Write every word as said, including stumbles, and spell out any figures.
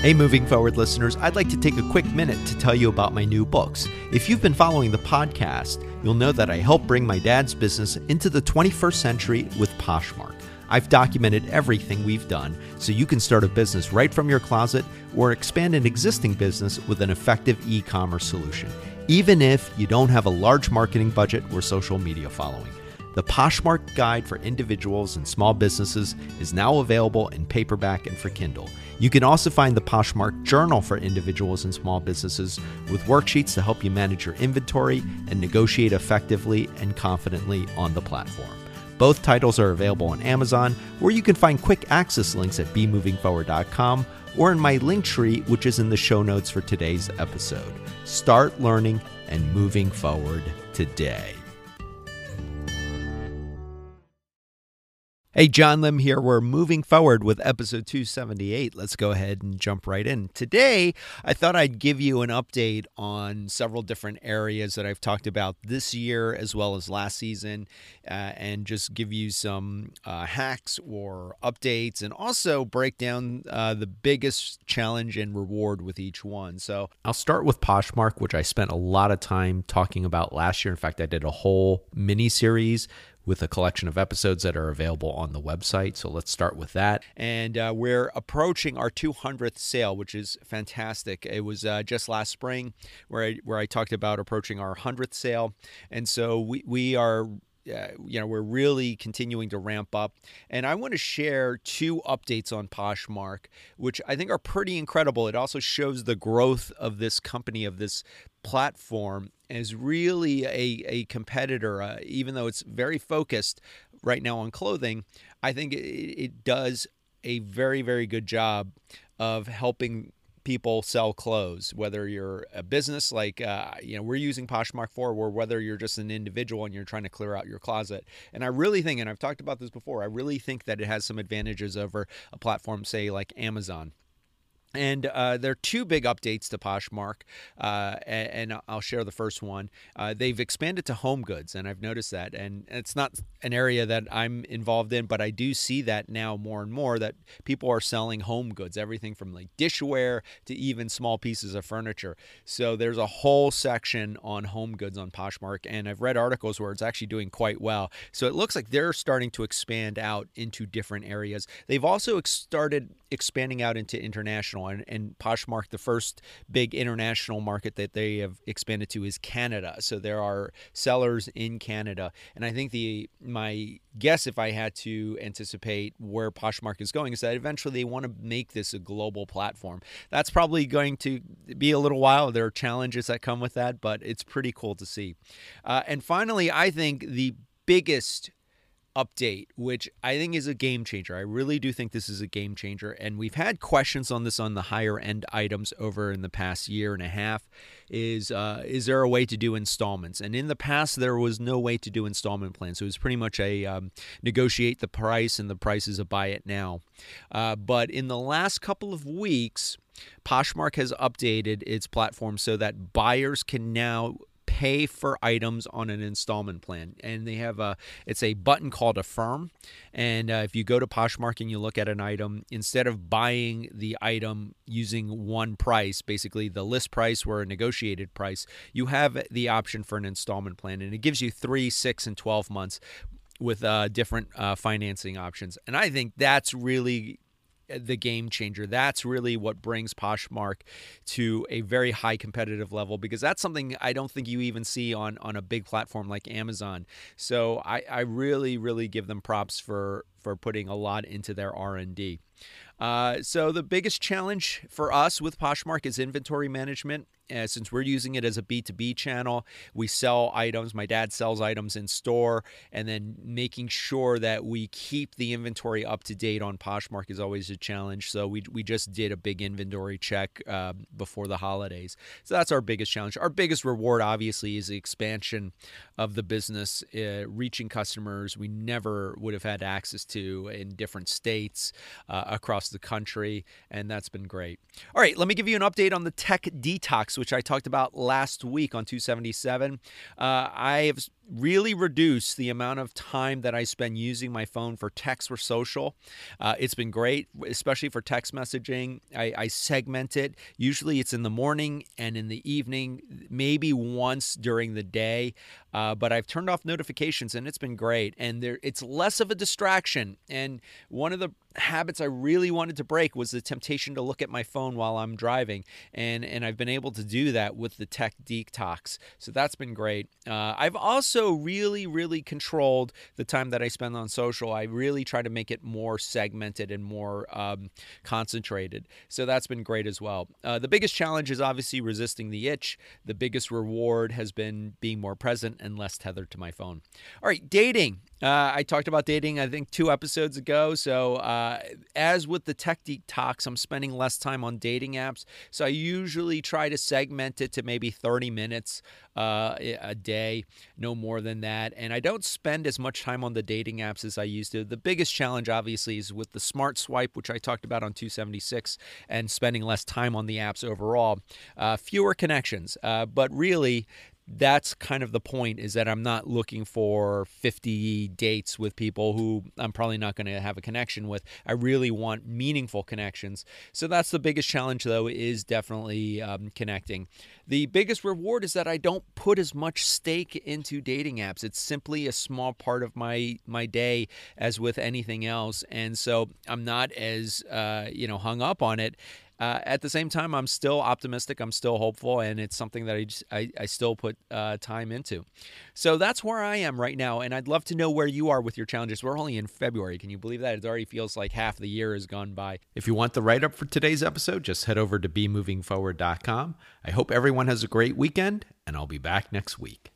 Hey, Moving Forward listeners, I'd like to take a quick minute to tell you about my new books. If you've been following the podcast, you'll know that I helped bring my dad's business into the twenty-first century with Poshmark. I've documented everything we've done so you can start a business right from your closet or expand an existing business with an effective e-commerce solution, even if you don't have a large marketing budget or social media following. The Poshmark Guide for Individuals and Small Businesses is now available in paperback and for Kindle. You can also find the Poshmark Journal for Individuals and Small Businesses with worksheets to help you manage your inventory and negotiate effectively and confidently on the platform. Both titles are available on Amazon, where you can find quick access links at Be Moving Forward dot com or in my link tree, which is in the show notes for today's episode. Start learning and moving forward today. Hey, John Lim here. We're moving forward with episode two seventy-eight. Let's go ahead and jump right in. Today, I thought I'd give you an update on several different areas that I've talked about this year as well as last season, uh, and just give you some uh, hacks or updates and also break down uh, the biggest challenge and reward with each one. So I'll start with Poshmark, which I spent a lot of time talking about last year. In fact, I did a whole mini series with a collection of episodes that are available on the website. So let's start with that. And uh, we're approaching our two hundredth sale, which is fantastic. It was uh, just last spring where I, where I talked about approaching our hundredth sale. And so we, we are... Uh, you know, we're really continuing to ramp up. And I want to share two updates on Poshmark, which I think are pretty incredible. It also shows the growth of this company, of this platform, as really a, a competitor, uh, even though it's very focused right now on clothing. I think it, it does a very, very good job of helping people sell clothes, whether you're a business like, uh, you know, we're using Poshmark for, or whether you're just an individual and you're trying to clear out your closet. And I really think, and I've talked about this before, I really think that it has some advantages over a platform, say, like Amazon. And uh, there are two big updates to Poshmark, uh, and, and I'll share the first one. Uh, they've expanded to home goods, and I've noticed that. And it's not an area that I'm involved in, but I do see that now more and more, that people are selling home goods, everything from like dishware to even small pieces of furniture. So there's a whole section on home goods on Poshmark, and I've read articles where it's actually doing quite well. So it looks like they're starting to expand out into different areas. They've also ex- started expanding out into international. And, and Poshmark, the first big international market that they have expanded to is Canada. So there are sellers in Canada. And I think the my guess, if I had to anticipate where Poshmark is going, is that eventually they want to make this a global platform. That's probably going to be a little while. There are challenges that come with that, but it's pretty cool to see. Uh, and finally, I think the biggest update, which I think is a game changer. I really do think this is a game changer. And we've had questions on this on the higher end items over in the past year and a half is, uh, is there a way to do installments? And in the past, there was no way to do installment plans. So it was pretty much a um, negotiate the price, and the price is a buy it now. Uh, but in the last couple of weeks, Poshmark has updated its platform so that buyers can now pay for items on an installment plan. And they have a, it's a button called Affirm. And uh, if you go to Poshmark and you look at an item, instead of buying the item using one price, basically the list price or a negotiated price, you have the option for an installment plan. And it gives you three, six, and twelve months with uh, different uh, financing options. And I think that's really the game changer. That's really what brings Poshmark to a very high competitive level, because that's something I don't think you even see on, on a big platform like Amazon. So I, I really, really give them props for, for putting a lot into their R and D. Uh, so the biggest challenge for us with Poshmark is inventory management. Uh, since we're using it as a B two B channel, we sell items. My dad sells items in store, and then making sure that we keep the inventory up to date on Poshmark is always a challenge. So we we just did a big inventory check uh, before the holidays. So that's our biggest challenge. Our biggest reward, obviously, is the expansion of the business, uh, reaching customers we never would have had access to in different states uh, across the country, and that's been great. All right, let me give you an update on the tech detox, which I talked about last week on two seventy-seven. Uh, I have really reduce the amount of time that I spend using my phone for text or social. Uh, it's been great, especially for text messaging. I, I segment it. Usually it's in the morning and in the evening, maybe once during the day. Uh, but I've turned off notifications and it's been great. And there, it's less of a distraction. And one of the habits I really wanted to break was the temptation to look at my phone while I'm driving. And, and I've been able to do that with the tech detox. So that's been great. Uh, I've also really, really controlled the time that I spend on social. I really try to make it more segmented and more um, concentrated. So that's been great as well. Uh, the biggest challenge is obviously resisting the itch. The biggest reward has been being more present and less tethered to my phone. All right, dating. Uh, I talked about dating, I think, two episodes ago. So uh, as with the tech detox, I'm spending less time on dating apps. So I usually try to segment it to maybe thirty minutes uh, a day, no more than that. And I don't spend as much time on the dating apps as I used to. The biggest challenge, obviously, is with the smart swipe, which I talked about on two seventy-six, and spending less time on the apps overall. Uh, fewer connections, uh, but really, that's kind of the point, is that I'm not looking for fifty dates with people who I'm probably not going to have a connection with. I really want meaningful connections. So that's the biggest challenge, though, is definitely um, connecting. The biggest reward is that I don't put as much stake into dating apps. It's simply a small part of my my day, as with anything else. And so I'm not as uh, you know hung up on it. Uh, at the same time, I'm still optimistic, I'm still hopeful, and it's something that I, just, I, I still put uh, time into. So that's where I am right now, and I'd love to know where you are with your challenges. We're only in February. Can you believe that? It already feels like half the year has gone by. If you want the write-up for today's episode, just head over to Be Moving Forward dot com. I hope everyone has a great weekend, and I'll be back next week.